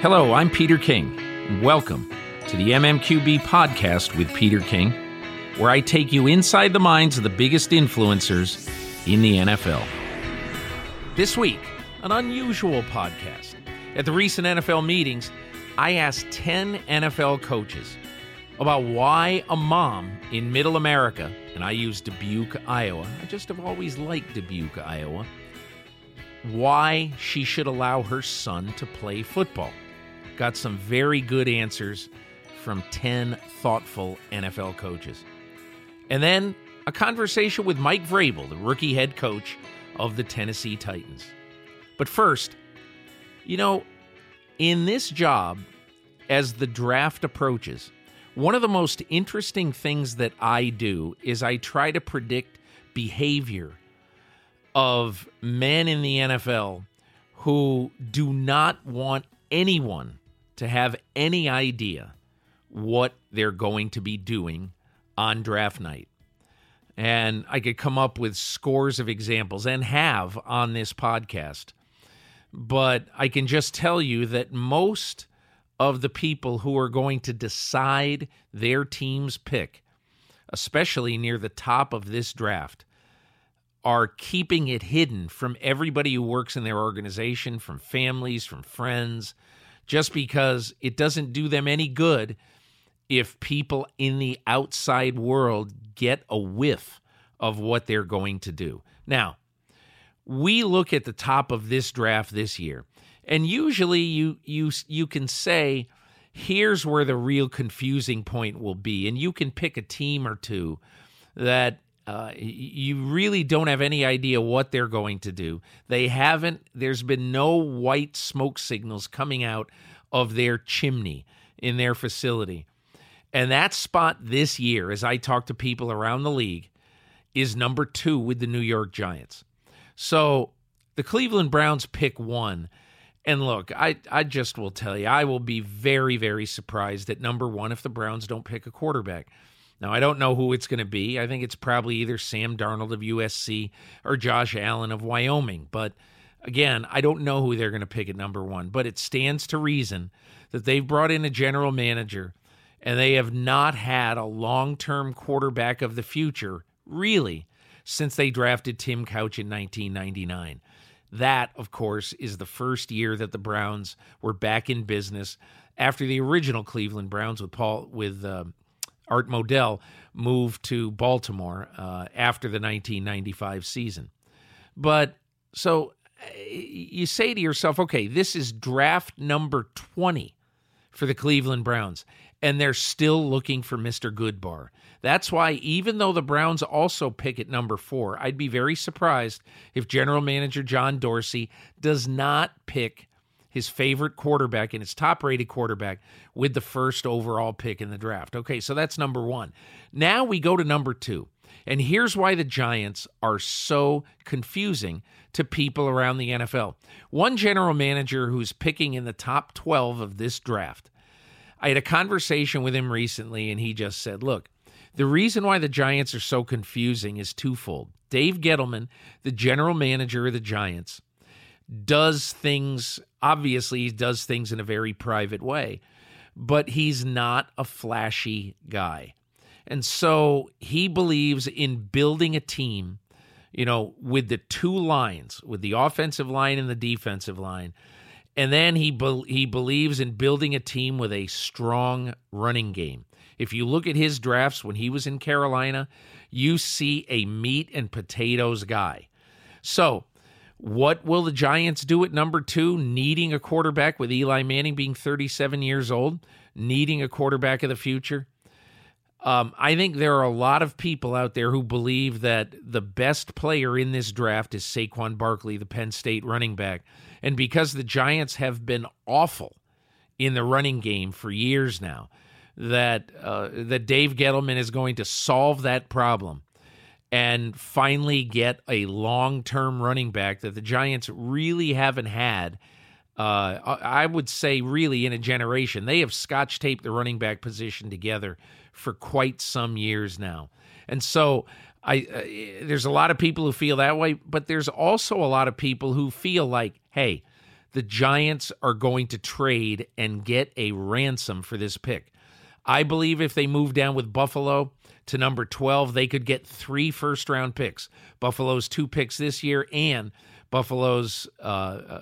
Hello, I'm Peter King, and welcome to the MMQB podcast with Peter King, where I take you inside the minds of the biggest influencers in the NFL. This week, an unusual podcast. At the recent NFL meetings, I asked 10 NFL coaches about why a mom in Middle America, and I use Dubuque, Iowa, I just have always liked Dubuque, Iowa, why she should allow her son to play football. Got some very good answers from 10 thoughtful NFL coaches. And then a conversation with Mike Vrabel, the rookie head coach of the Tennessee Titans. But first, you know, in this job, as the draft approaches, one of the most interesting things that I do is I try to predict behavior of men in the NFL who do not want anyone to have any idea what they're going to be doing on draft night. And I could come up with scores of examples and have on this podcast. But I can just tell you that most of the people who are going to decide their team's pick, especially near the top of this draft, are keeping it hidden from everybody who works in their organization, from families, from friends, just because it doesn't do them any good if people in the outside world get a whiff of what they're going to do. Now, we look at the top of this draft this year, and usually you can say, here's where the real confusing point will be, and you can pick a team or two that you really don't have any idea what they're going to do. There's been no white smoke signals coming out of their chimney in their facility. And that spot this year, as I talk to people around the league, is number 2 with the New York Giants. So the Cleveland Browns pick 1. And look, I just will tell you, I will be very, very surprised at number 1 if the Browns don't pick a quarterback. Now, I don't know who it's going to be. I think it's probably either Sam Darnold of USC or Josh Allen of Wyoming. But again, I don't know who they're going to pick at number 1. But it stands to reason that they've brought in a general manager, and they have not had a long-term quarterback of the future, really, since they drafted Tim Couch in 1999. That, of course, is the first year that the Browns were back in business after the original Cleveland Browns with Art Modell moved to Baltimore after the 1995 season. But so you say to yourself, okay, this is draft number 20 for the Cleveland Browns, and they're still looking for Mr. Goodbar. That's why, even though the Browns also pick at number 4, I'd be very surprised if general manager John Dorsey does not pick his favorite quarterback and his top-rated quarterback with the first overall pick in the draft. Okay, so that's number 1. Now we go to number 2, and here's why the Giants are so confusing to people around the NFL. One general manager who's picking in the top 12 of this draft, I had a conversation with him recently, and he just said, look, the reason why the Giants are so confusing is twofold. Dave Gettleman, the general manager of the Giants, obviously he does things in a very private way, but he's not a flashy guy. And so he believes in building a team you know, with the two lines, with the offensive line and the defensive line. And then he believes in building a team with a strong running game. If you look at his drafts when he was in Carolina, you see a meat and potatoes guy. So what will the Giants do at number two, needing a quarterback with Eli Manning being 37 years old, needing a quarterback of the future? I think there are a lot of people out there who believe that the best player in this draft is Saquon Barkley, the Penn State running back. And because the Giants have been awful in the running game for years now, that Dave Gettleman is going to solve that problem and finally get a long-term running back that the Giants really haven't had, I would say really in a generation. They have scotch-taped the running back position together for quite some years now. And so there's a lot of people who feel that way, but there's also a lot of people who feel like, hey, the Giants are going to trade and get a ransom for this pick. I believe if they move down with Buffalo to number 12, they could get 3 first-round picks. Buffalo's 2 picks this year and Buffalo's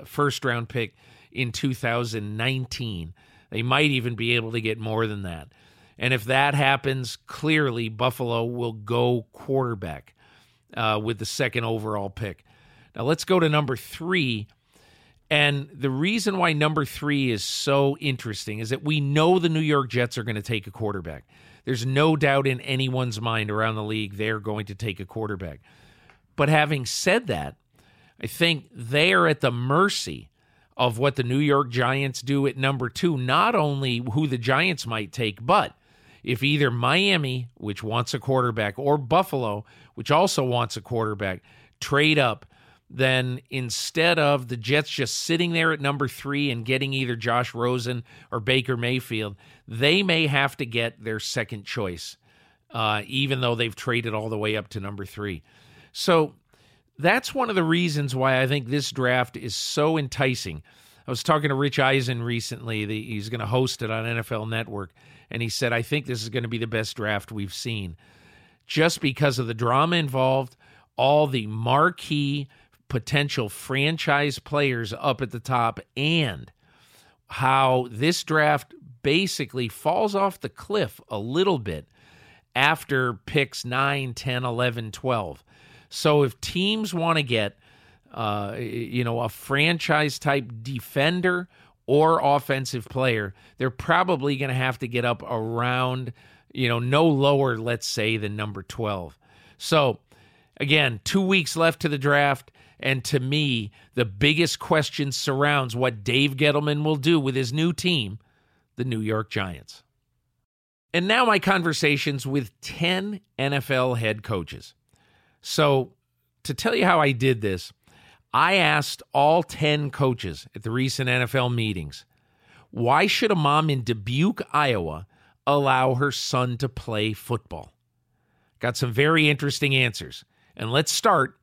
first-round pick in 2019. They might even be able to get more than that. And if that happens, clearly Buffalo will go quarterback with the 2nd overall pick. Now let's go to number 3. And the reason why number 3 is so interesting is that we know the New York Jets are going to take a quarterback. There's no doubt in anyone's mind around the league they're going to take a quarterback. But having said that, I think they are at the mercy of what the New York Giants do at number 2, not only who the Giants might take, but if either Miami, which wants a quarterback, or Buffalo, which also wants a quarterback, trade up, then instead of the Jets just sitting there at number 3 and getting either Josh Rosen or Baker Mayfield, they may have to get their 2nd choice, even though they've traded all the way up to number 3. So that's one of the reasons why I think this draft is so enticing. I was talking to Rich Eisen recently. He's going to host it on NFL Network, and he said, I think this is going to be the best draft we've seen just because of the drama involved, all the marquee potential franchise players up at the top, and how this draft basically falls off the cliff a little bit after picks 9, 10, 11, 12. So if teams want to get a franchise-type defender or offensive player, they're probably going to have to get up around, no lower, let's say, than number 12. So again, 2 weeks left to the draft. And to me, the biggest question surrounds what Dave Gettleman will do with his new team, the New York Giants. And now my conversations with 10 NFL head coaches. So to tell you how I did this, I asked all 10 coaches at the recent NFL meetings, why should a mom in Dubuque, Iowa, allow her son to play football? Got some very interesting answers. And let's start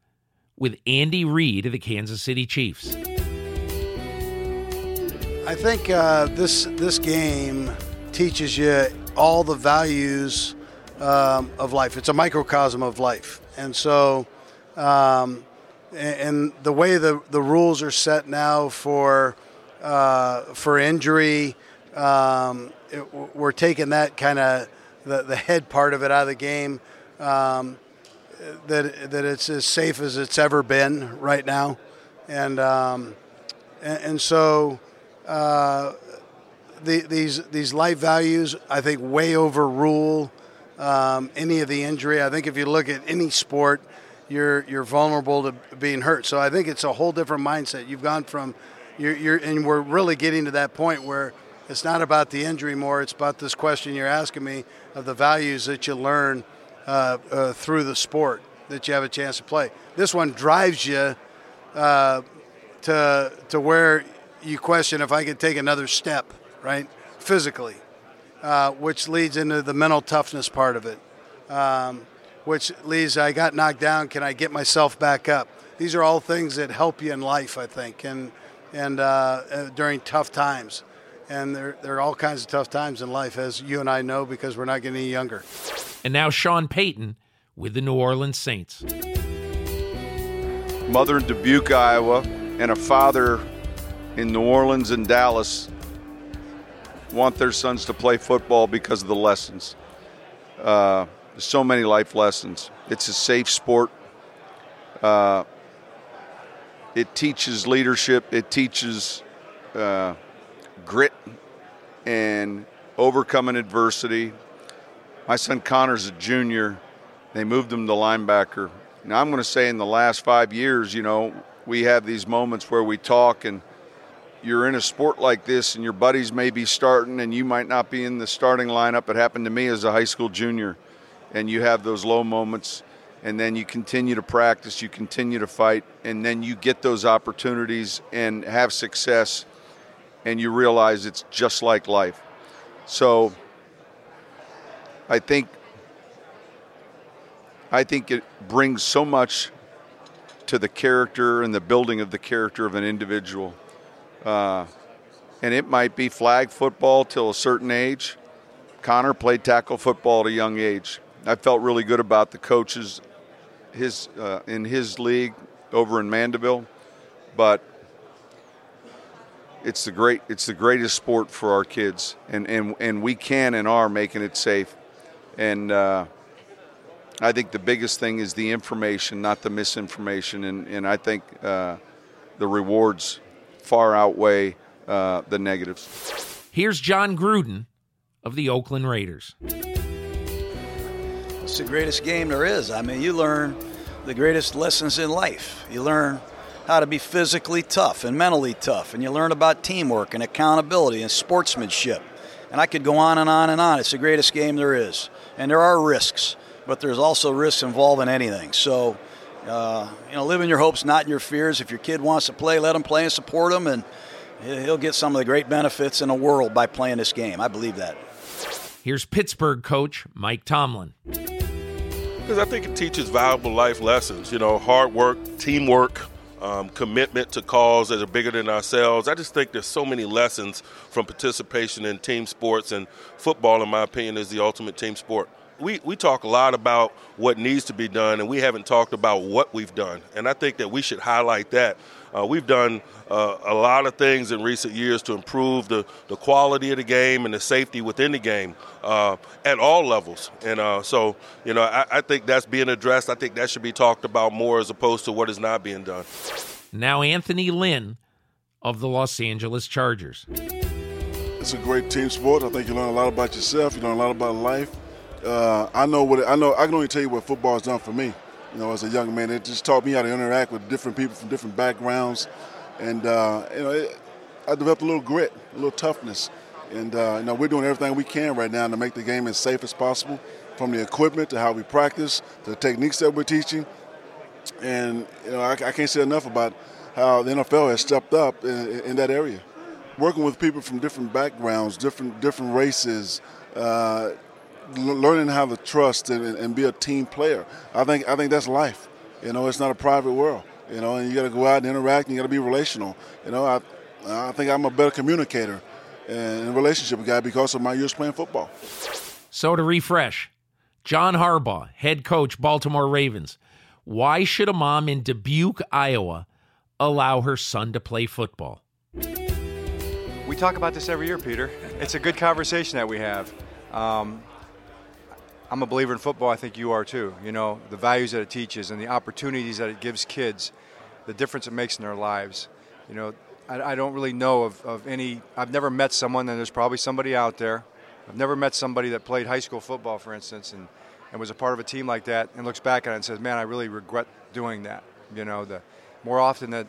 with Andy Reid of the Kansas City Chiefs. I think this game teaches you all the values of life. It's a microcosm of life. And so and the way the rules are set now for injury, we're taking that kind of the head part of it out of the game. That it's as safe as it's ever been right now, and so these life values I think way overrule any of the injury. I think if you look at any sport, you're vulnerable to being hurt. So I think it's a whole different mindset. You've gone from and we're really getting to that point where it's not about the injury more. It's about this question you're asking me of the values that you learn through the sport that you have a chance to play. This one drives you to where you question if I could take another step, right, physically, which leads into the mental toughness part of it, which leads I got knocked down, can I get myself back up? These are all things that help you in life, I think, and during tough times. And there are all kinds of tough times in life, as you and I know, because we're not getting any younger. And now Sean Payton with the New Orleans Saints. mother in Dubuque, Iowa, and a father in New Orleans and Dallas want their sons to play football because of the lessons. There's so many life lessons. It's a safe sport. It teaches leadership. It teaches grit and overcoming adversity. My son Connor's a junior. They moved him to linebacker. Now, I'm going to say in the last 5 years, you know, we have these moments where we talk and you're in a sport like this and your buddies may be starting and you might not be in the starting lineup. It happened to me as a high school junior. And you have those low moments and then you continue to practice, you continue to fight, and then you get those opportunities and have success and you realize it's just like life. So I think it brings so much to the character and the building of the character of an individual. And it might be flag football till a certain age. Connor played tackle football at a young age. I felt really good about the coaches in his league over in Mandeville, but it's the greatest sport for our kids, and we can and are making it safe. And I think the biggest thing is the information, not the misinformation, and I think the rewards far outweigh the negatives. Here's Jon Gruden of the Oakland Raiders. It's the greatest game there is. I mean, you learn the greatest lessons in life. You learn how to be physically tough and mentally tough, and you learn about teamwork and accountability and sportsmanship. And I could go on and on and on. It's the greatest game there is. And there are risks, but there's also risks involved in anything. So, live in your hopes, not in your fears. If your kid wants to play, let him play and support him, and he'll get some of the great benefits in the world by playing this game. I believe that. Here's Pittsburgh coach Mike Tomlin. Because I think it teaches valuable life lessons, hard work, teamwork, commitment to cause that are bigger than ourselves. I just think there's so many lessons from participation in team sports, and football, in my opinion, is the ultimate team sport. We talk a lot about what needs to be done, and we haven't talked about what we've done. And I think that we should highlight that. We've done a lot of things in recent years to improve the quality of the game and the safety within the game at all levels. And I think that's being addressed. I think that should be talked about more as opposed to what is not being done. Now Anthony Lynn of the Los Angeles Chargers. It's a great team sport. I think you learn a lot about yourself. You learn a lot about life. I can only tell you what football has done for me. As a young man, it just taught me how to interact with different people from different backgrounds, and I developed a little grit, a little toughness, and we're doing everything we can right now to make the game as safe as possible, from the equipment to how we practice to the techniques that we're teaching. And I can't say enough about how the NFL has stepped up in that area, working with people from different backgrounds, different races. Learning how to trust and be a team player. I think that's life. It's not a private world. And you got to go out and interact, and you got to be relational. I think I'm a better communicator and relationship guy because of my years playing football. So to refresh, John Harbaugh, head coach, Baltimore Ravens. Why should a mom in Dubuque, Iowa, allow her son to play football? We talk about this every year, Peter. It's a good conversation that we have. I'm a believer in football. I think you are too. The values that it teaches and the opportunities that it gives kids, the difference it makes in their lives. I don't really know of any. I've never met someone, and there's probably somebody out there. I've never met somebody that played high school football, for instance, and was a part of a team like that and looks back at it and says, man, I really regret doing that. The more often that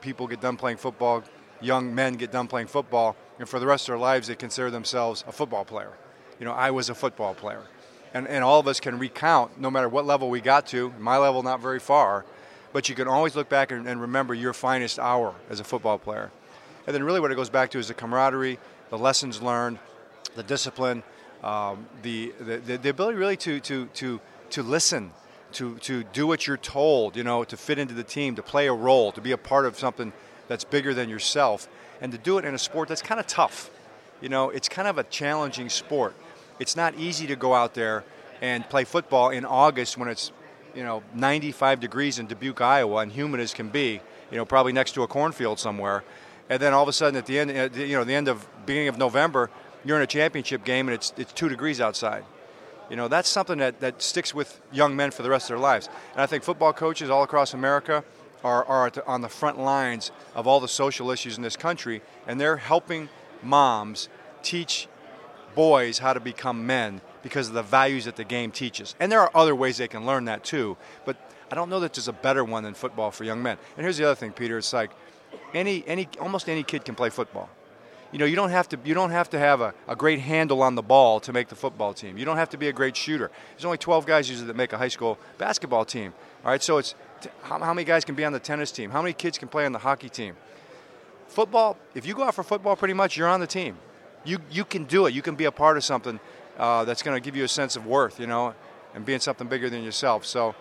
people get done playing football, young men get done playing football, and for the rest of their lives they consider themselves a football player. I was a football player. And all of us can recount, no matter what level we got to, my level not very far, but you can always look back and remember your finest hour as a football player. And then really what it goes back to is the camaraderie, the lessons learned, the discipline, the ability really to listen, to do what you're told, to fit into the team, to play a role, to be a part of something that's bigger than yourself, and to do it in a sport that's kind of tough. It's kind of a challenging sport. It's not easy to go out there and play football in August when it's 95 degrees in Dubuque, Iowa, and humid as can be, probably next to a cornfield somewhere. And then all of a sudden at the end, the end of beginning of November, you're in a championship game and it's 2 degrees outside. That's something that sticks with young men for the rest of their lives. And I think football coaches all across America are on the front lines of all the social issues in this country, and they're helping moms teach boys how to become men because of the values that the game teaches. And there are other ways they can learn that too, but I don't know that there's a better one than football for young men. And here's the other thing, Peter, it's like almost any kid can play football. You don't have to have a great handle on the ball to make the football team. You don't have to be a great shooter. There's only 12 guys usually that make a high school basketball team. All right, so it's how many guys can be on the tennis team? How many kids can play on the hockey team? Football, if you go out for football, pretty much you're on the team. You can do it. You can be a part of something that's going to give you a sense of worth, and being something bigger than yourself. So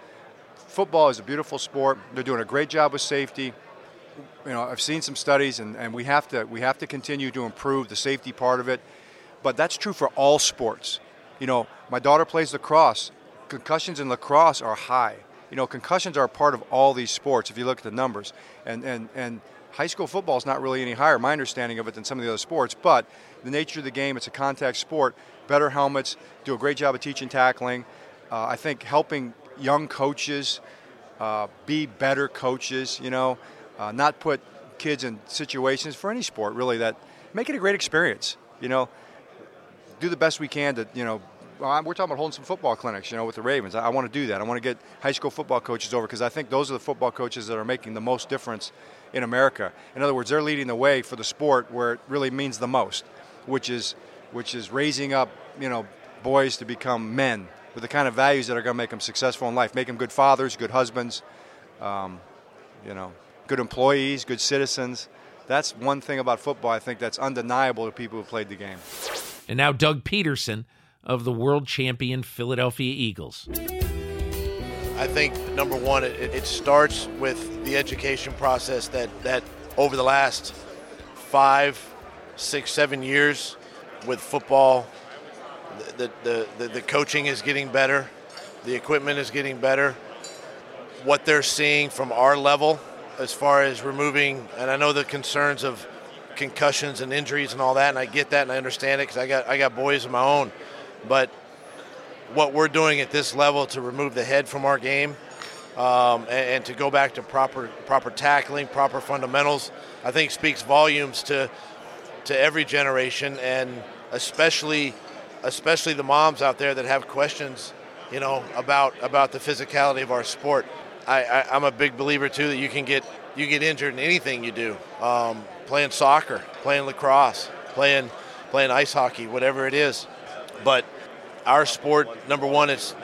football is a beautiful sport. They're doing a great job with safety. I've seen some studies, and we have to continue to improve the safety part of it. But that's true for all sports. My daughter plays lacrosse. Concussions in lacrosse are high. Concussions are a part of all these sports if you look at the numbers. And high school football is not really any higher, my understanding of it, than some of the other sports. But the nature of the game, it's a contact sport. Better helmets, do a great job of teaching tackling. I think helping young coaches be better coaches, not put kids in situations for any sport, really, that make it a great experience. Do the best we can to, we're talking about holding some football clinics, with the Ravens. I want to do that. I want to get high school football coaches over because I think those are the football coaches that are making the most difference in America. In other words, they're leading the way for the sport where it really means the most, which is raising up, boys to become men with the kind of values that are going to make them successful in life, make them good fathers, good husbands, good employees, good citizens. That's one thing about football, I think, that's undeniable to people who played the game. And now Doug Peterson of the world champion Philadelphia Eagles. I think, number one, it starts with the education process that over the last 5, 6, 7 years with football, the coaching is getting better, the equipment is getting better. What they're seeing from our level as far as removing, and I know the concerns of concussions and injuries and all that, and I get that and I understand it because I got boys of my own. But what we're doing at this level to remove the head from our game and to go back to proper tackling, proper fundamentals, I think speaks volumes to every generation, and especially the moms out there that have questions, about the physicality of our sport. I'm a big believer too that you get injured in anything you do, playing soccer, playing lacrosse, playing ice hockey, whatever it is. But our sport, number one, it's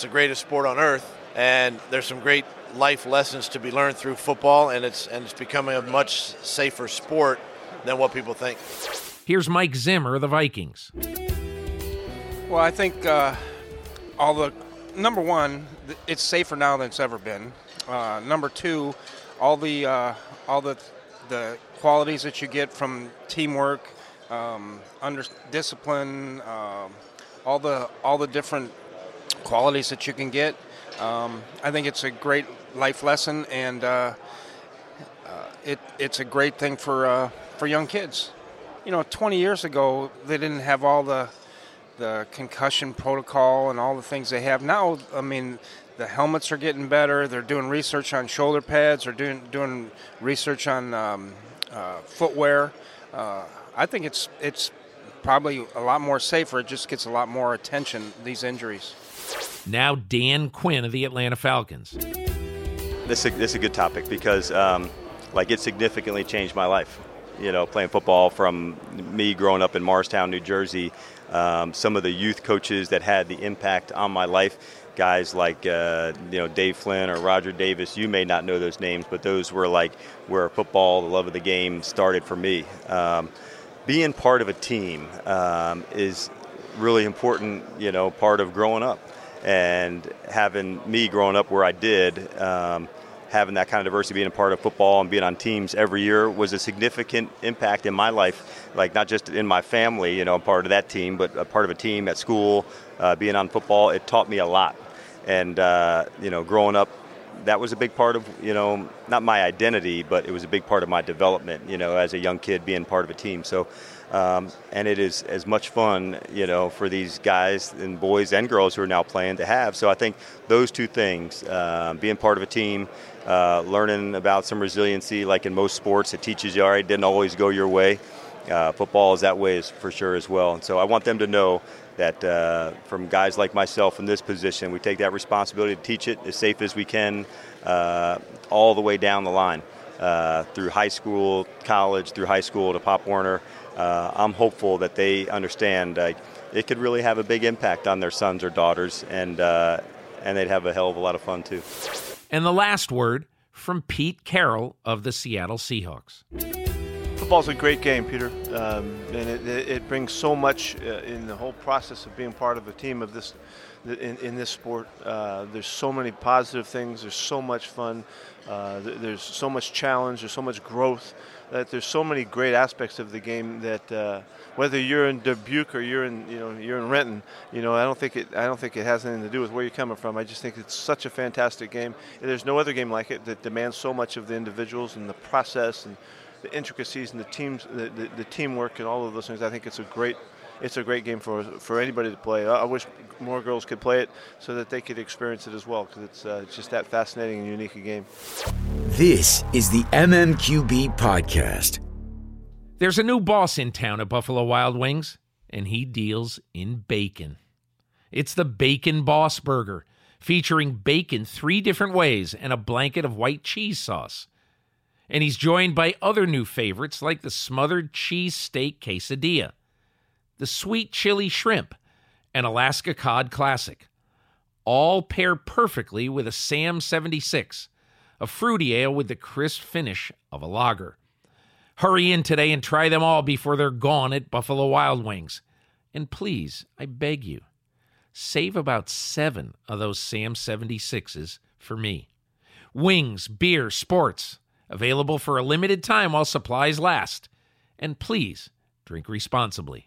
the greatest sport on earth, and there's some great life lessons to be learned through football, and it's becoming a much safer sport than what people think. Here's Mike Zimmer of the Vikings. Well, I think number one, it's safer now than it's ever been. Number two, all the qualities that you get from teamwork. Under discipline, all the different qualities that you can get. I think it's a great life lesson, and it's a great thing for young kids. 20 years ago they didn't have all the concussion protocol and all the things they have now. I mean, the helmets are getting better. They're doing research on shoulder pads. They're doing research on footwear. I think it's probably a lot more safer. It just gets a lot more attention, these injuries. Now Dan Quinn of the Atlanta Falcons. This is a good topic because it significantly changed my life. Playing football, from me growing up in Morristown, New Jersey, some of the youth coaches that had the impact on my life. Guys like Dave Flynn or Roger Davis, you may not know those names, but those were where football, the love of the game started for me. Being part of a team is really important, part of growing up. And having me growing up where I did, having that kind of diversity, being a part of football and being on teams every year was a significant impact in my life, not just in my family, I'm part of that team, but a part of a team at school, being on football, it taught me a lot. And, growing up, that was a big part of, not my identity, but it was a big part of my development, as a young kid being part of a team. So, and it is as much fun, for these guys and boys and girls who are now playing to have. So I think those two things, being part of a team, learning about some resiliency, like in most sports, it teaches you, all right, didn't always go your way. Football is that way for sure as well. And so I want them to know that from guys like myself in this position, we take that responsibility to teach it as safe as we can all the way down the line, through high school, college, through high school to Pop Warner. I'm hopeful that they understand it could really have a big impact on their sons or daughters, and they'd have a hell of a lot of fun too. And the last word from Pete Carroll of the Seattle Seahawks. Football's a great game, Peter, and it brings so much in the whole process of being part of a team of this in this sport. There's so many positive things. There's so much fun. There's so much challenge. There's so much growth. That there's so many great aspects of the game that whether you're in Dubuque or you're in Renton, I don't think it has anything to do with where you're coming from. I just think it's such a fantastic game. And there's no other game like it that demands so much of the individuals and the process and the intricacies and the teams, the teamwork, and all of those things. I think it's a great game for anybody to play. I wish more girls could play it so that they could experience it as well, because it's just that fascinating and unique a game. This is the MMQB podcast. There's a new boss in town at Buffalo Wild Wings, and he deals in bacon. It's the Bacon Boss Burger, featuring bacon 3 different ways and a blanket of white cheese sauce. And he's joined by other new favorites like the smothered cheesesteak quesadilla, the sweet chili shrimp, and Alaska cod classic. All pair perfectly with a Sam 76, a fruity ale with the crisp finish of a lager. Hurry in today and try them all before they're gone at Buffalo Wild Wings. And please, I beg you, save about 7 of those Sam 76s for me. Wings, beer, sports. Available for a limited time while supplies last. And please, drink responsibly.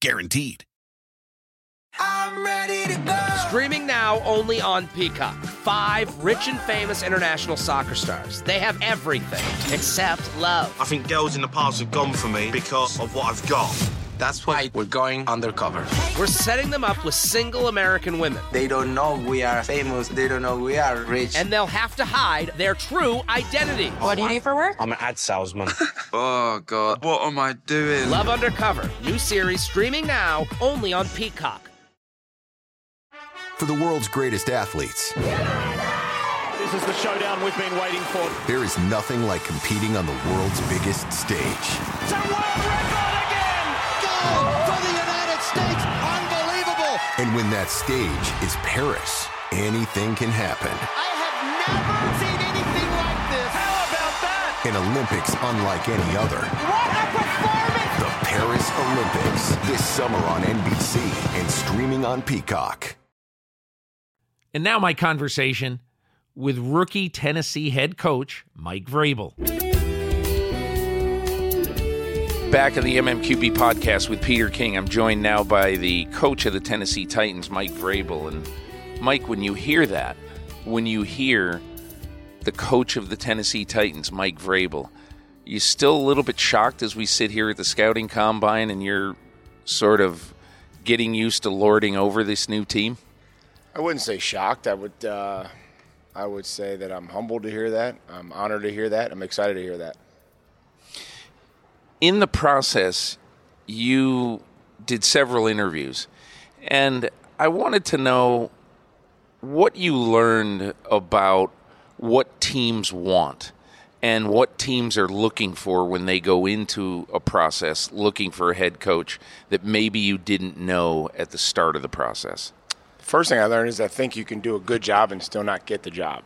Guaranteed. I'm ready to go. Streaming now only on Peacock. 5 rich and famous international soccer stars. They have everything except love. I think girls in the past have gone for me because of what I've got. That's why we're going undercover. We're setting them up with single American women. They don't know we are famous. They don't know we are rich. And they'll have to hide their true identity. What do you need for work? I'm an ad salesman. Oh, God. What am I doing? Love Undercover. New series streaming now only on Peacock. For the world's greatest athletes. This is the showdown we've been waiting for. There is nothing like competing on the world's biggest stage. It's a world record! For the United States, unbelievable! And when that stage is Paris, anything can happen. I have never seen anything like this. How about that? An Olympics unlike any other. What a performance! The Paris Olympics, this summer on NBC and streaming on Peacock. And now my conversation with rookie Tennessee head coach Mike Vrabel. Back in the MMQB podcast with Peter King. I'm joined now by the coach of the Tennessee Titans, Mike Vrabel. And Mike, when you hear that, when you hear the coach of the Tennessee Titans, Mike Vrabel, you still a little bit shocked as we sit here at the scouting combine and you're sort of getting used to lording over this new team? I wouldn't say shocked. I would say that I'm humbled to hear that. I'm honored to hear that. I'm excited to hear that. In the process, you did several interviews, and I wanted to know what you learned about what teams want and what teams are looking for when they go into a process looking for a head coach that maybe you didn't know at the start of the process. First thing I learned is I think you can do a good job and still not get the job.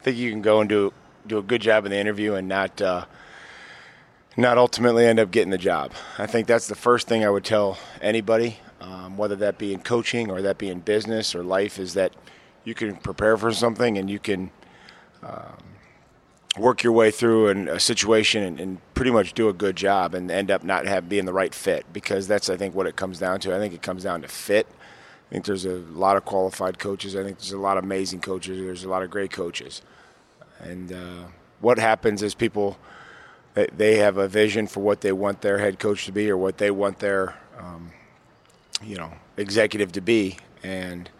I think you can go and do a good job in the interview and not ultimately end up getting the job. I think that's the first thing I would tell anybody, whether that be in coaching or that be in business or life, is that you can prepare for something and you can work your way through a situation and pretty much do a good job and end up not being the right fit, because that's, I think, what it comes down to. I think it comes down to fit. I think there's a lot of qualified coaches. I think there's a lot of amazing coaches. There's a lot of great coaches. And what happens is people – they have a vision for what they want their head coach to be or what they want their, executive to be. And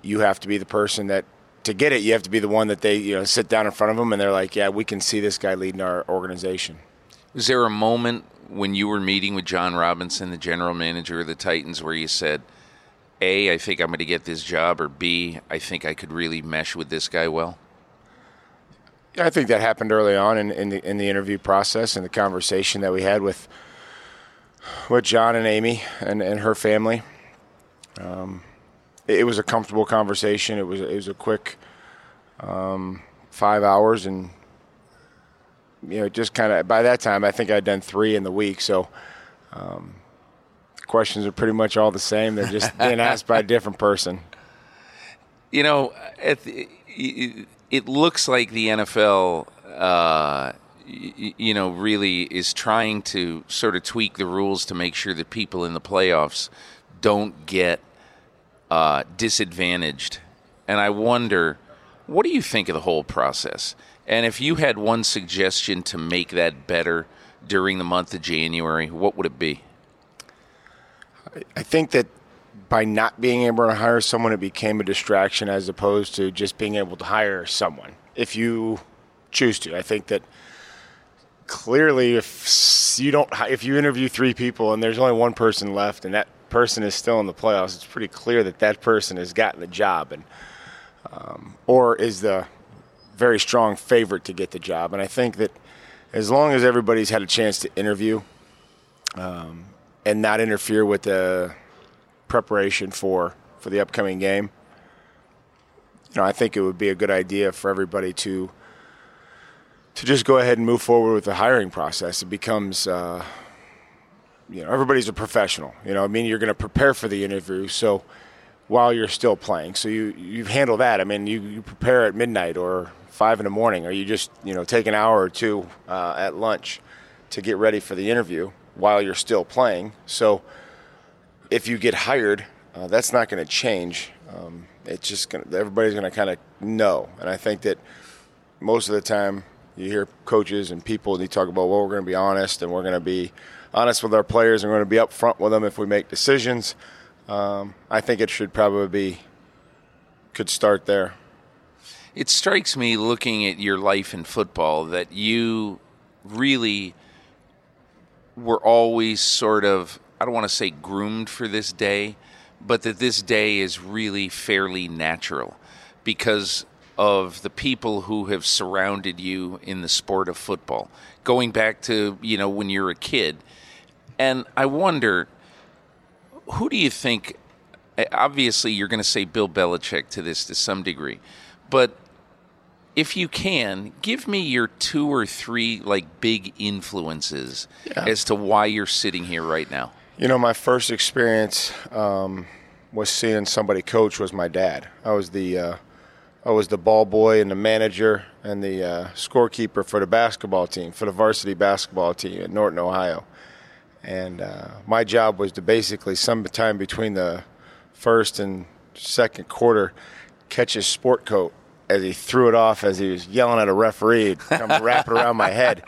you have to be the person that, to get it, you have to be the one that they, sit down in front of them and they're like, yeah, we can see this guy leading our organization. Was there a moment when you were meeting with Jon Robinson, the general manager of the Titans, where you said, A, I think I'm going to get this job, or B, I think I could really mesh with this guy well? I think that happened early on in the interview process and the conversation that we had with John and Amy and her family. It was a comfortable conversation. It was a quick 5 hours, and just kind of by that time I think I'd done 3 in the week, so the questions are pretty much all the same. They're just being asked by a different person. It looks like the NFL, really is trying to sort of tweak the rules to make sure that people in the playoffs don't get disadvantaged. And I wonder, what do you think of the whole process? And if you had one suggestion to make that better during the month of January, what would it be? I think that by not being able to hire someone, it became a distraction as opposed to just being able to hire someone if you choose to. I think that clearly if you interview 3 people and there's only one person left and that person is still in the playoffs, it's pretty clear that person has gotten the job and or is the very strong favorite to get the job. And I think that as long as everybody's had a chance to interview and not interfere with the preparation for the upcoming game, I think it would be a good idea for everybody to just go ahead and move forward with the hiring process. It becomes, everybody's a professional. You're going to prepare for the interview. So while you're still playing, so you handle that. I mean, you prepare at midnight or 5 a.m, or you just take an hour or two at lunch to get ready for the interview while you're still playing. So if you get hired, that's not going to change. It's just everybody's going to kind of know. And I think that most of the time you hear coaches and people, and they talk about, well, we're going to be honest, and we're going to be honest with our players, and we're going to be up front with them if we make decisions. I think it should probably could start there. It strikes me, looking at your life in football, that you really were always sort of, I don't want to say groomed for this day, but that this day is really fairly natural because of the people who have surrounded you in the sport of football, going back to, when you're a kid. And I wonder, who do you think, obviously you're going to say Bill Belichick to this to some degree, but if you can, give me your 2 or 3 big influences as to why you're sitting here right now. My first experience was seeing somebody coach was my dad. I was the ball boy and the manager and the scorekeeper for the basketball team, for the varsity basketball team at Norton, Ohio. And my job was to basically sometime between the first and second quarter catch his sport coat as he threw it off, as he was yelling at a referee, it'd come wrap it around my head.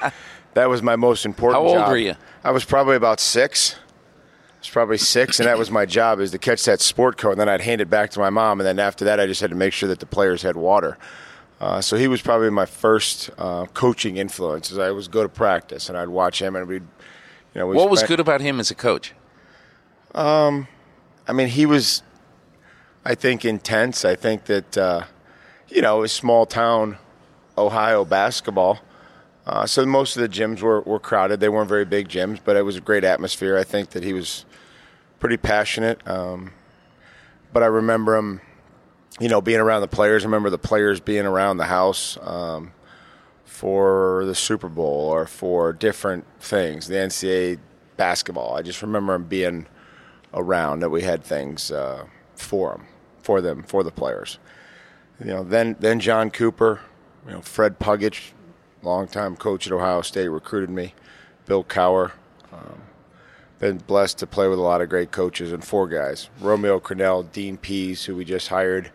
That was my most important job. How old were you? I was probably about 6. And that was my job, is to catch that sport coat, and then I'd hand it back to my mom, and then after that I just had to make sure that the players had water. So he was probably my first coaching influence. I was go to practice, and I'd watch him, and we'd What was good about him as a coach? He was, I think, intense. I think that it was small-town Ohio basketball. So most of the gyms were crowded. They weren't very big gyms, but it was a great atmosphere. I think that he was pretty passionate, But I remember him, you know, being around the players. I remember the players being around the house for the Super Bowl or for different things, the NCAA basketball. I just remember him being around, that we had things for them, for the players. You know, then John Cooper, you know, Fred Puggich, longtime coach at Ohio State, recruited me. Bill Cowher. Been blessed to play with a lot of great coaches and four guys. Romeo Crennel, Dean Pease, who we just hired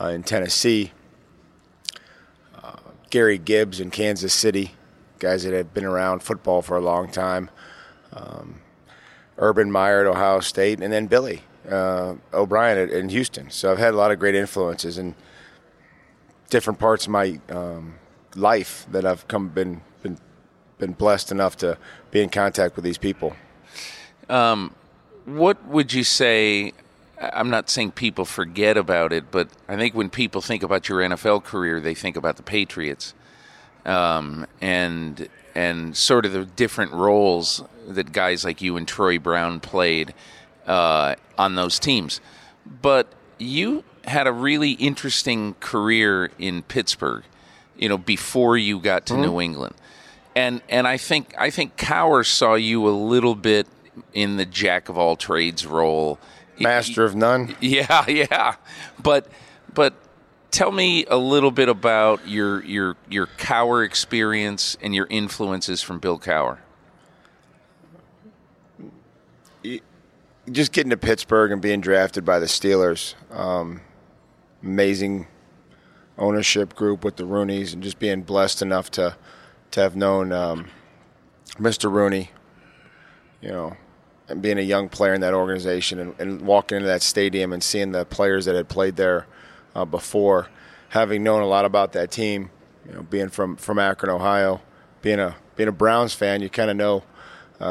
in Tennessee. Gary Gibbs in Kansas City, guys that have been around football for a long time. Urban Meyer at Ohio State, and then Billy O'Brien in Houston. So I've had a lot of great influences in different parts of my life that I've been blessed enough to be in contact with these people. What would you say? I'm not saying people forget about it, but I think when people think about your NFL career, they think about the Patriots and sort of the different roles that guys like you and Troy Brown played on those teams. But you had a really interesting career in Pittsburgh, you know, before you got to New England, and I think Cowher saw you a little bit in the jack of all trades role, master of none. Yeah. But tell me a little bit about your Cowher experience and your influences from Bill Cowher. Just getting to Pittsburgh and being drafted by the Steelers, amazing ownership group with the Rooneys, and just being blessed enough to have known Mr. Rooney, you know, and being a young player in that organization and walking into that stadium and seeing the players that had played there before, having known a lot about that team, you know, being from Akron, Ohio, being a Browns fan, you kind of know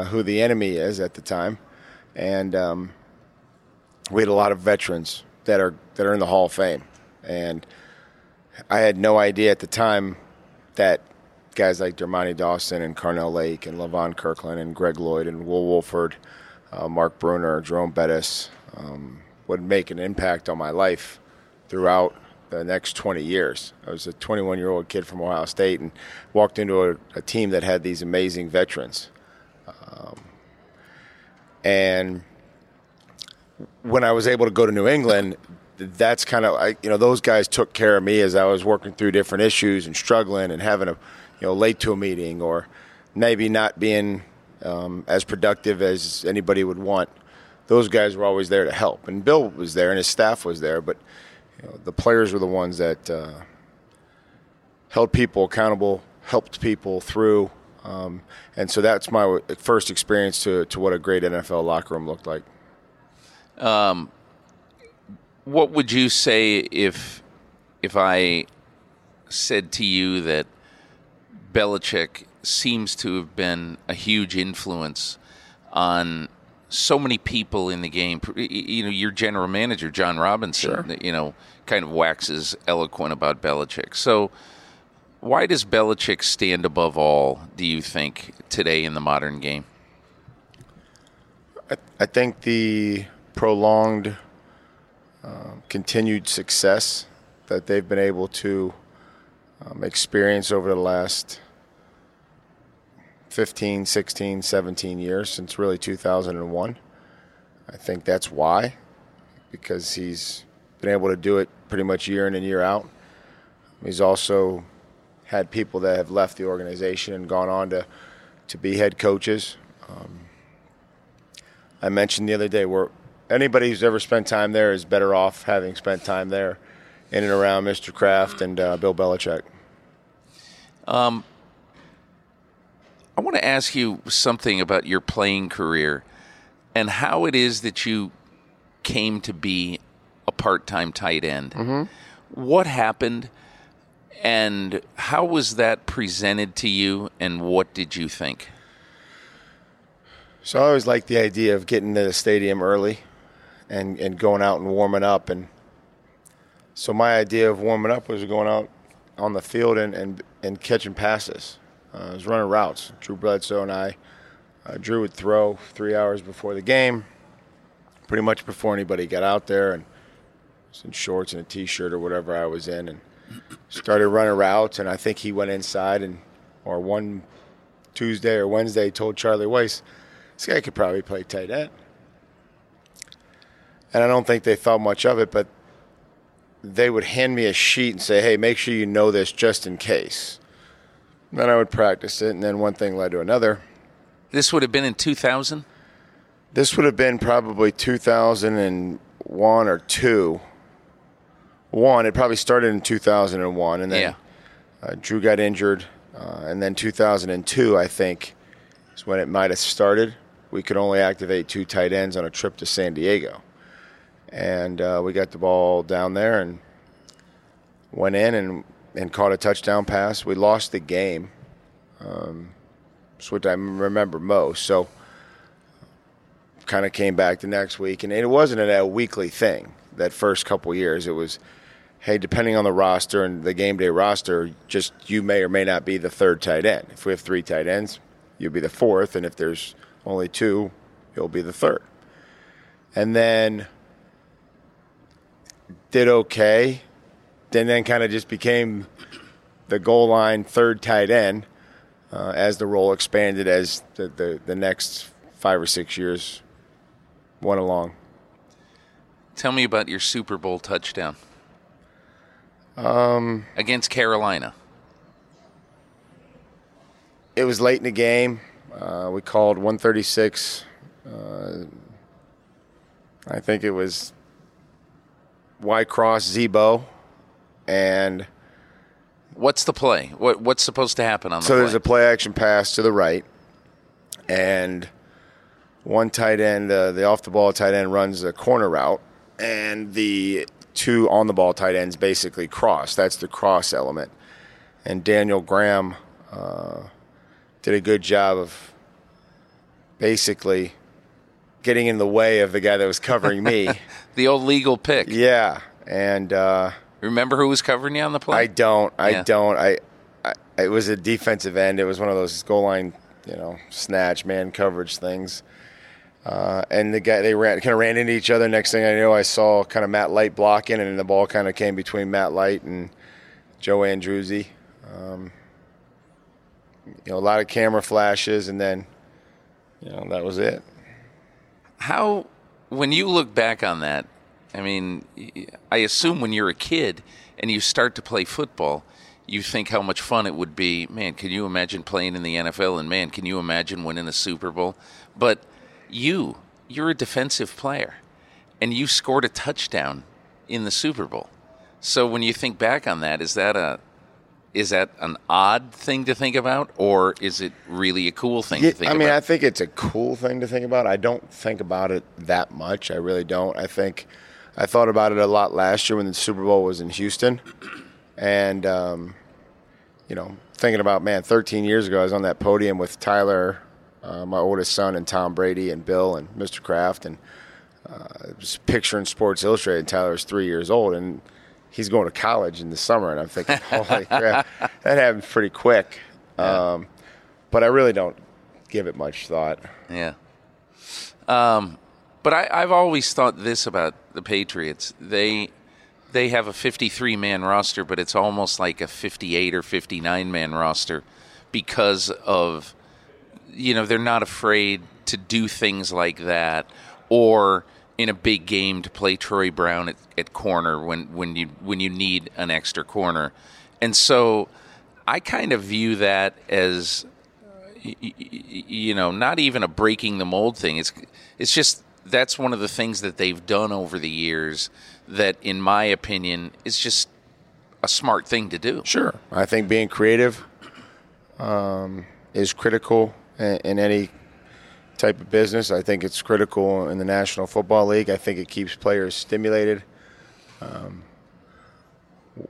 who the enemy is at the time. And we had a lot of veterans that are in the Hall of Fame, and I had no idea at the time that guys like Dermonti Dawson and Carnell Lake and Levon Kirkland and Greg Lloyd and Will Wolford, Mark Brunner, Jerome Bettis would make an impact on my life throughout the next 20 years. I was a 21-year-old kid from Ohio State and walked into a team that had these amazing veterans. And when I was able to go to New England, that's kind of, you know, those guys took care of me as I was working through different issues and struggling and having a, you know, late to a meeting or maybe not being as productive as anybody would want. Those guys were always there to help. And Bill was there and his staff was there, but you know, the players were the ones that held people accountable, helped people through. And so that's my first experience to what a great NFL locker room looked like. What would you say if I said to you that Belichick seems to have been a huge influence on so many people in the game? You know, your general manager, Jon Robinson, sure, you know, kind of waxes eloquent about Belichick. So why does Belichick stand above all, do you think, today in the modern game? I think the prolonged, continued success that they've been able to experience over the last 15, 16, 17 years, since really 2001. I think that's why, because he's been able to do it pretty much year in and year out. He's also had people that have left the organization and gone on to be head coaches. I mentioned the other day, where anybody who's ever spent time there is better off having spent time there in and around Mr. Kraft and Bill Belichick. I want to ask you something about your playing career and how it is that you came to be a part-time tight end. Mm-hmm. What happened? And how was that presented to you, and what did you think? So I always liked the idea of getting to the stadium early and going out and warming up. And so my idea of warming up was going out on the field and catching passes. I was running routes. Drew Bledsoe and I, Drew would throw 3 hours before the game, pretty much before anybody got out there, and was in shorts and a T-shirt or whatever I was in, and started running routes. And I think he went inside and, or one Tuesday or Wednesday, told Charlie Weiss, this guy could probably play tight end. And I don't think they thought much of it, but they would hand me a sheet and say, hey, make sure you know this just in case. And then I would practice it, and then one thing led to another. This would have been in 2000? This would have been probably 2001 or 2. One, it probably started in 2001, and then Drew got injured. And then 2002, I think, is when it might have started. We could only activate two tight ends on a trip to San Diego. And we got the ball down there and went in and caught a touchdown pass. We lost the game. That's what I remember most. So kind of came back the next week. And it wasn't a weekly thing that first couple years. It was, hey, depending on the roster and the game day roster, just you may or may not be the third tight end. If we have three tight ends, you'll be the fourth. And if there's only two, you'll be the third. And then did okay. Then kind of just became the goal line third tight end as the role expanded as the next 5 or 6 years went along. Tell me about your Super Bowl touchdown. Against Carolina. It was late in the game. We called 136. I think it was Y cross Zebo. And what's the play? What's supposed to happen on the play? So there's a play action pass to the right, and one tight end, the off the ball tight end, runs a corner route, and the two on the ball tight ends basically cross. That's the cross element. And Daniel Graham did a good job of basically getting in the way of the guy that was covering me. The old legal pick. Yeah, and remember who was covering you on the play? I don't. It was a defensive end. It was one of those goal line, snatch man coverage things. And the guy, they kind of ran into each other. Next thing I knew, I saw kind of Matt Light blocking, and the ball kind of came between Matt Light and Joe Andruzzi. A lot of camera flashes, and then that was it. How, when you look back on that, I mean, I assume when you're a kid and you start to play football, you think how much fun it would be. Man, can you imagine playing in the NFL? And, man, can you imagine winning a Super Bowl? But you're a defensive player, and you scored a touchdown in the Super Bowl. So when you think back on that, is that an odd thing to think about, or is it really a cool thing to think about? I think it's a cool thing to think about. I don't think about it that much. I really don't. I thought about it a lot last year when the Super Bowl was in Houston. And, thinking about, 13 years ago, I was on that podium with Tyler, my oldest son, and Tom Brady and Bill and Mr. Kraft. And just picturing Sports Illustrated. Tyler's 3 years old, and he's going to college in the summer. And I'm thinking, holy crap, that happened pretty quick. Yeah. But I really don't give it much thought. Yeah. But I've always thought this about the Patriots. They have a 53-man roster, but it's almost like a 58 or 59-man roster because of, they're not afraid to do things like that, or in a big game to play Troy Brown at corner when you need an extra corner. And so I kind of view that as, not even a breaking the mold thing. It's just, that's one of the things that they've done over the years that, in my opinion, is just a smart thing to do. Sure. I think being creative is critical in any type of business. I think it's critical in the National Football League. I think it keeps players stimulated.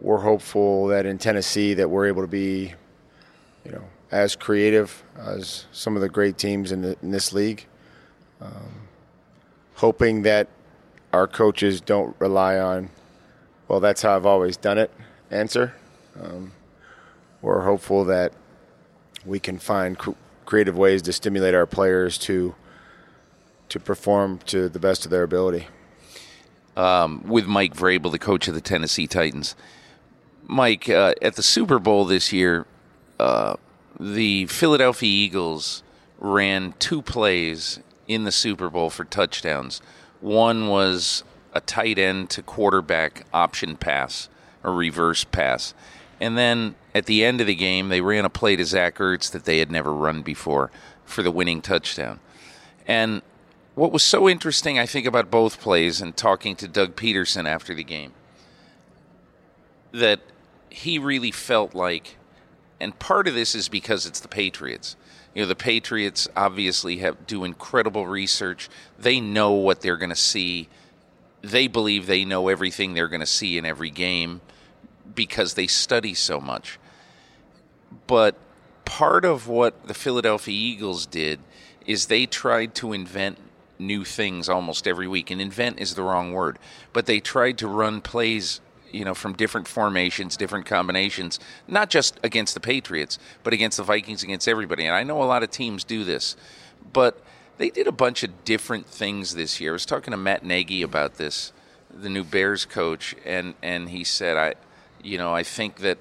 We're hopeful that in Tennessee that we're able to be, as creative as some of the great teams in this league. Hoping that our coaches don't rely on, well, that's how I've always done it, answer. We're hopeful that we can find creative ways to stimulate our players to perform to the best of their ability. with Mike Vrabel, the coach of the Tennessee Titans. Mike, at the Super Bowl this year, the Philadelphia Eagles ran two plays in the Super Bowl for touchdowns. One was a tight end to quarterback option pass, a reverse pass. And then at the end of the game, they ran a play to Zach Ertz that they had never run before for the winning touchdown. And what was so interesting, I think, about both plays and talking to Doug Peterson after the game, that he really felt like, and part of this is because it's the Patriots. You know, the Patriots obviously do incredible research. They know what they're going to see. They believe they know everything they're going to see in every game because they study so much. But part of what the Philadelphia Eagles did is they tried to invent new things almost every week. And invent is the wrong word. But they tried to run plays, you know, from different formations, different combinations, not just against the Patriots, but against the Vikings, against everybody. And I know a lot of teams do this. But they did a bunch of different things this year. I was talking to Matt Nagy about this, the new Bears coach, and he said, I think that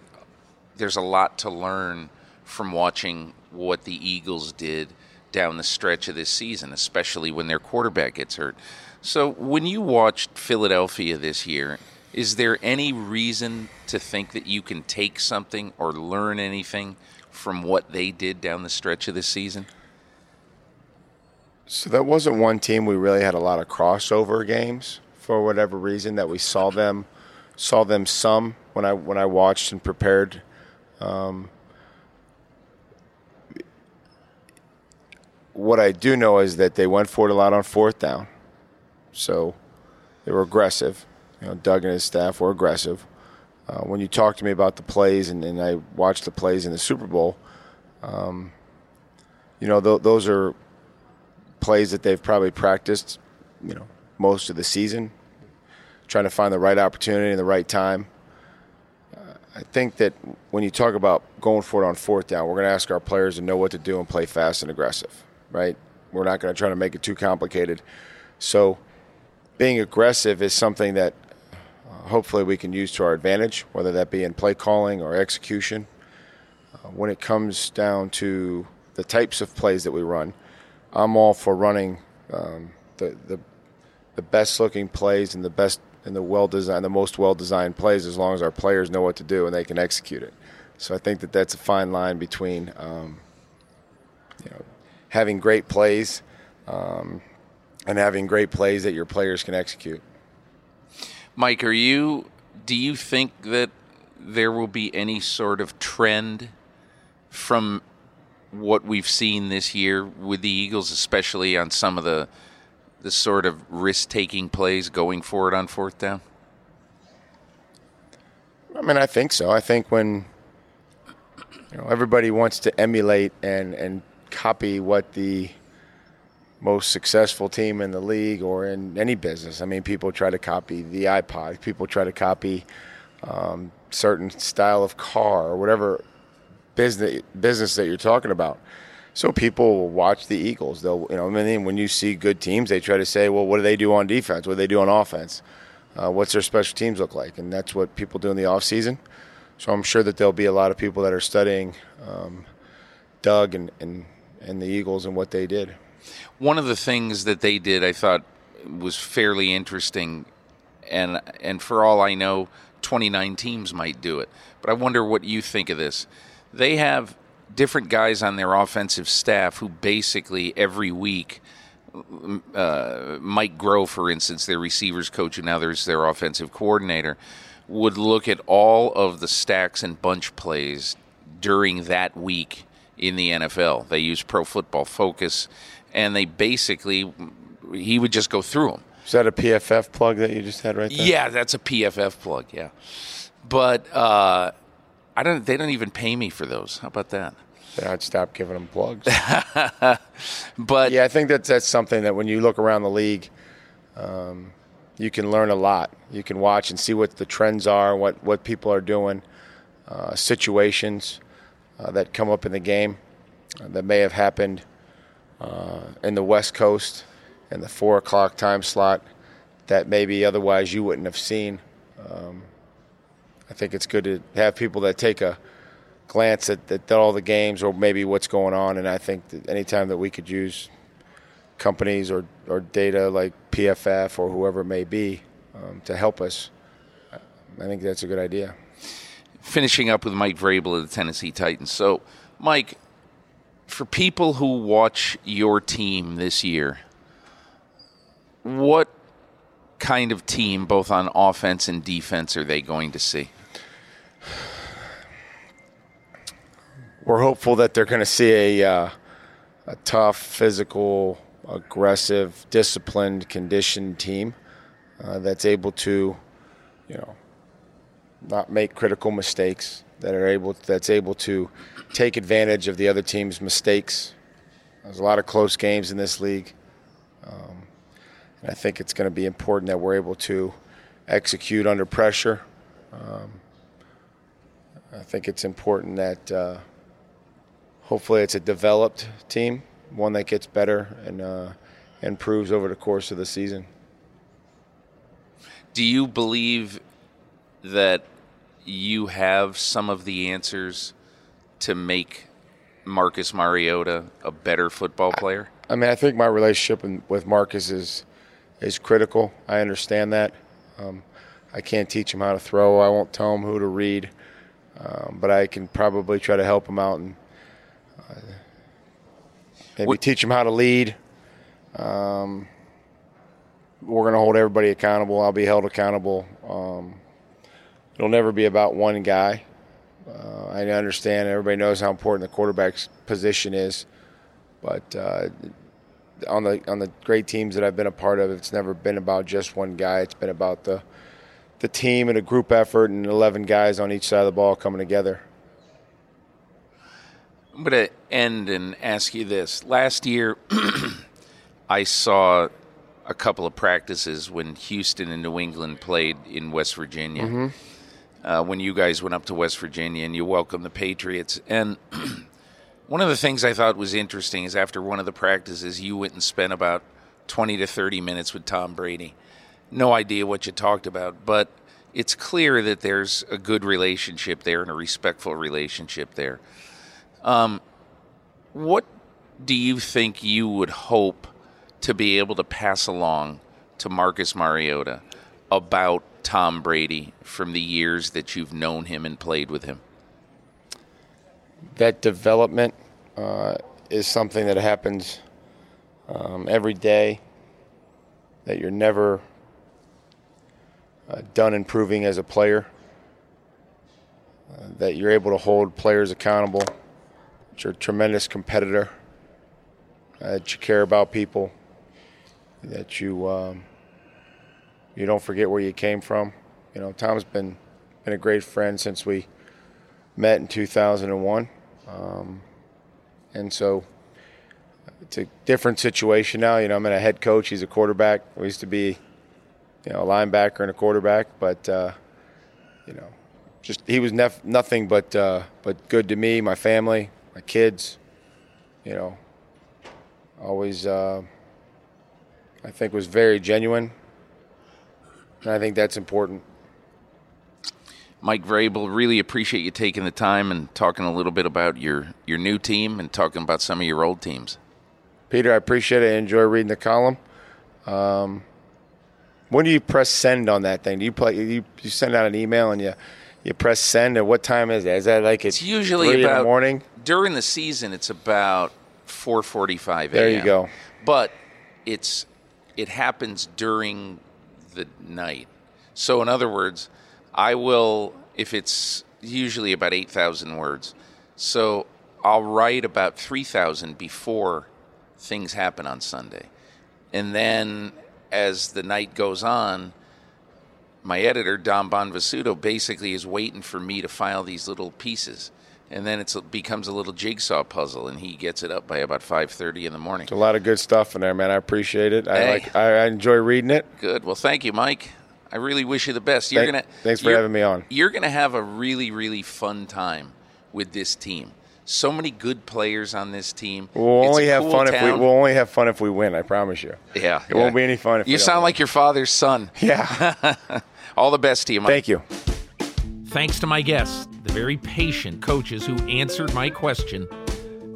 there's a lot to learn from watching what the Eagles did down the stretch of this season, especially when their quarterback gets hurt. So when you watched Philadelphia this year, is there any reason to think that you can take something or learn anything from what they did down the stretch of this season? So that wasn't one team we really had a lot of crossover games for whatever reason that we saw them some when I watched and prepared. What I do know is that they went for it a lot on fourth down. So they were aggressive. You know, Doug and his staff were aggressive. When you talk to me about the plays and I watched the plays in the Super Bowl, those are plays that they've probably practiced, most of the season, trying to find the right opportunity and the right time. I think that when you talk about going for it on fourth down, we're going to ask our players to know what to do and play fast and aggressive, right? We're not going to try to make it too complicated. So being aggressive is something that hopefully we can use to our advantage, whether that be in play calling or execution. When it comes down to the types of plays that we run, I'm all for running the best-looking plays and the best and the most well-designed plays, as long as our players know what to do and they can execute it. So I think that that's a fine line between, having great plays and having great plays that your players can execute. Mike, do you think that there will be any sort of trend from what we've seen this year with the Eagles, especially on some of the sort of risk-taking plays going for it on fourth down? I mean, I think so. I think when everybody wants to emulate and copy what the most successful team in the league or in any business, I mean, people try to copy the iPod. People try to copy certain style of car or whatever business that you're talking about. So people will watch the Eagles. They'll, when you see good teams, they try to say, well, what do they do on defense? What do they do on offense? What's their special teams look like? And that's what people do in the offseason. So I'm sure that there'll be a lot of people that are studying Doug and the Eagles and what they did. One of the things that they did I thought was fairly interesting, and for all I know, 29 teams might do it. But I wonder what you think of this. They have different guys on their offensive staff who basically every week, Mike Groh, for instance, their receivers coach and others, their offensive coordinator, would look at all of the stacks and bunch plays during that week in the NFL. They use Pro Football Focus, and they basically, he would just go through them. Is that a PFF plug that you just had right there? Yeah, that's a PFF plug, yeah. But they don't even pay me for those. How about that? Yeah, I'd stop giving them plugs. But yeah, I think that's something that when you look around the league, you can learn a lot. You can watch and see what the trends are, what people are doing, situations that come up in the game that may have happened in the West Coast in the 4 o'clock time slot that maybe otherwise you wouldn't have seen. I think it's good to have people that take a glance at all the games or maybe what's going on, and I think that any time that we could use companies or data like PFF or whoever it may be to help us, I think that's a good idea. Finishing up with Mike Vrabel of the Tennessee Titans. So, Mike, for people who watch your team this year, what kind of team, both on offense and defense, are they going to see? We're hopeful that they're going to see a tough, physical, aggressive, disciplined, conditioned team that's able to, not make critical mistakes, that's able to take advantage of the other team's mistakes. There's a lot of close games in this league. And I think it's going to be important that we're able to execute under pressure. I think it's important that hopefully it's a developed team, one that gets better and improves over the course of the season. Do you believe that you have some of the answers to make Marcus Mariota a better football player? I think my relationship with Marcus is critical. I understand that. I can't teach him how to throw. I won't tell him who to read. But I can probably try to help him out and maybe teach him how to lead. We're going to hold everybody accountable. I'll be held accountable. It'll never be about one guy. I understand everybody knows how important the quarterback's position is, but on the great teams that I've been a part of, it's never been about just one guy. It's been about the team and a group effort and 11 guys on each side of the ball coming together. I'm going to end and ask you this. Last year I saw a couple of practices when Houston and New England played in West Virginia. Mm-hmm. When you guys went up to West Virginia and you welcomed the Patriots. And one of the things I thought was interesting is after one of the practices, you went and spent about 20 to 30 minutes with Tom Brady. No idea what you talked about, but it's clear that there's a good relationship there and a respectful relationship there. What do you think you would hope to be able to pass along to Marcus Mariota about Tom Brady from the years that you've known him and played with him? That development is something that happens every day, that you're never done improving as a player, that you're able to hold players accountable, that you're a tremendous competitor, that you care about people, that you you don't forget where you came from. Tom's been a great friend since we met in 2001. And so it's a different situation now. I'm a head coach. He's a quarterback. We used to be, a linebacker and a quarterback. But, just he was nothing but good to me, my family, my kids. Always I think was very genuine. And I think that's important. Mike Vrabel, really appreciate you taking the time and talking a little bit about your new team and talking about some of your old teams. Peter, I appreciate it. I enjoy reading the column. When do you press send on that thing? Do you you send out an email and you press send? And what time is that? Is that like it's usually 3 in the morning? During the season, it's about 4:45 a.m. There you go. But it happens during the night. So in other words, I will, if it's usually about 8,000 words, so I'll write about 3,000 before things happen on Sunday. And then as the night goes on, my editor, Dom Bonvasuto, basically is waiting for me to file these little pieces. And then it becomes a little jigsaw puzzle, and he gets it up by about 5:30 in the morning. It's a lot of good stuff in there, man. I appreciate it. I enjoy reading it. Good. Well, thank you, Mike. I really wish you the best. Thanks for having me on. You're going to have a really, really fun time with this team. so many good players on this team. We'll only have fun if we win, I promise you. Yeah. It won't be any fun if we don't. You sound like your father's son. Yeah. All the best to you, Mike. Thank you. Thanks to my guests, the very patient coaches who answered my question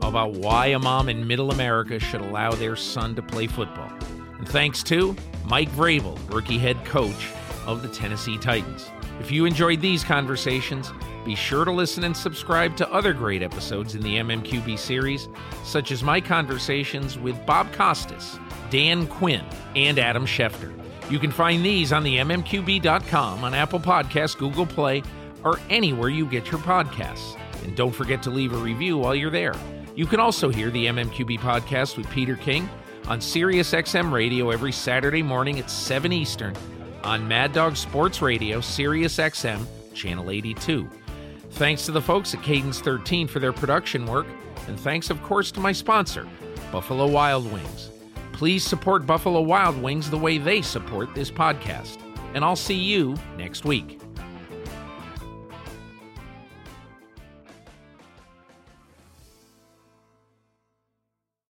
about why a mom in middle America should allow their son to play football. And thanks to Mike Vrabel, rookie head coach of the Tennessee Titans. If you enjoyed these conversations, be sure to listen and subscribe to other great episodes in the MMQB series, such as my conversations with Bob Costas, Dan Quinn, and Adam Schefter. You can find these on the MMQB.com, on Apple Podcasts, Google Play, or anywhere you get your podcasts. And don't forget to leave a review while you're there. You can also hear the MMQB podcast with Peter King on Sirius XM Radio every Saturday morning at 7 Eastern, on Mad Dog Sports Radio, Sirius XM, Channel 82. Thanks to the folks at Cadence 13 for their production work, and thanks, of course, to my sponsor, Buffalo Wild Wings. Please support Buffalo Wild Wings the way they support this podcast, and I'll see you next week.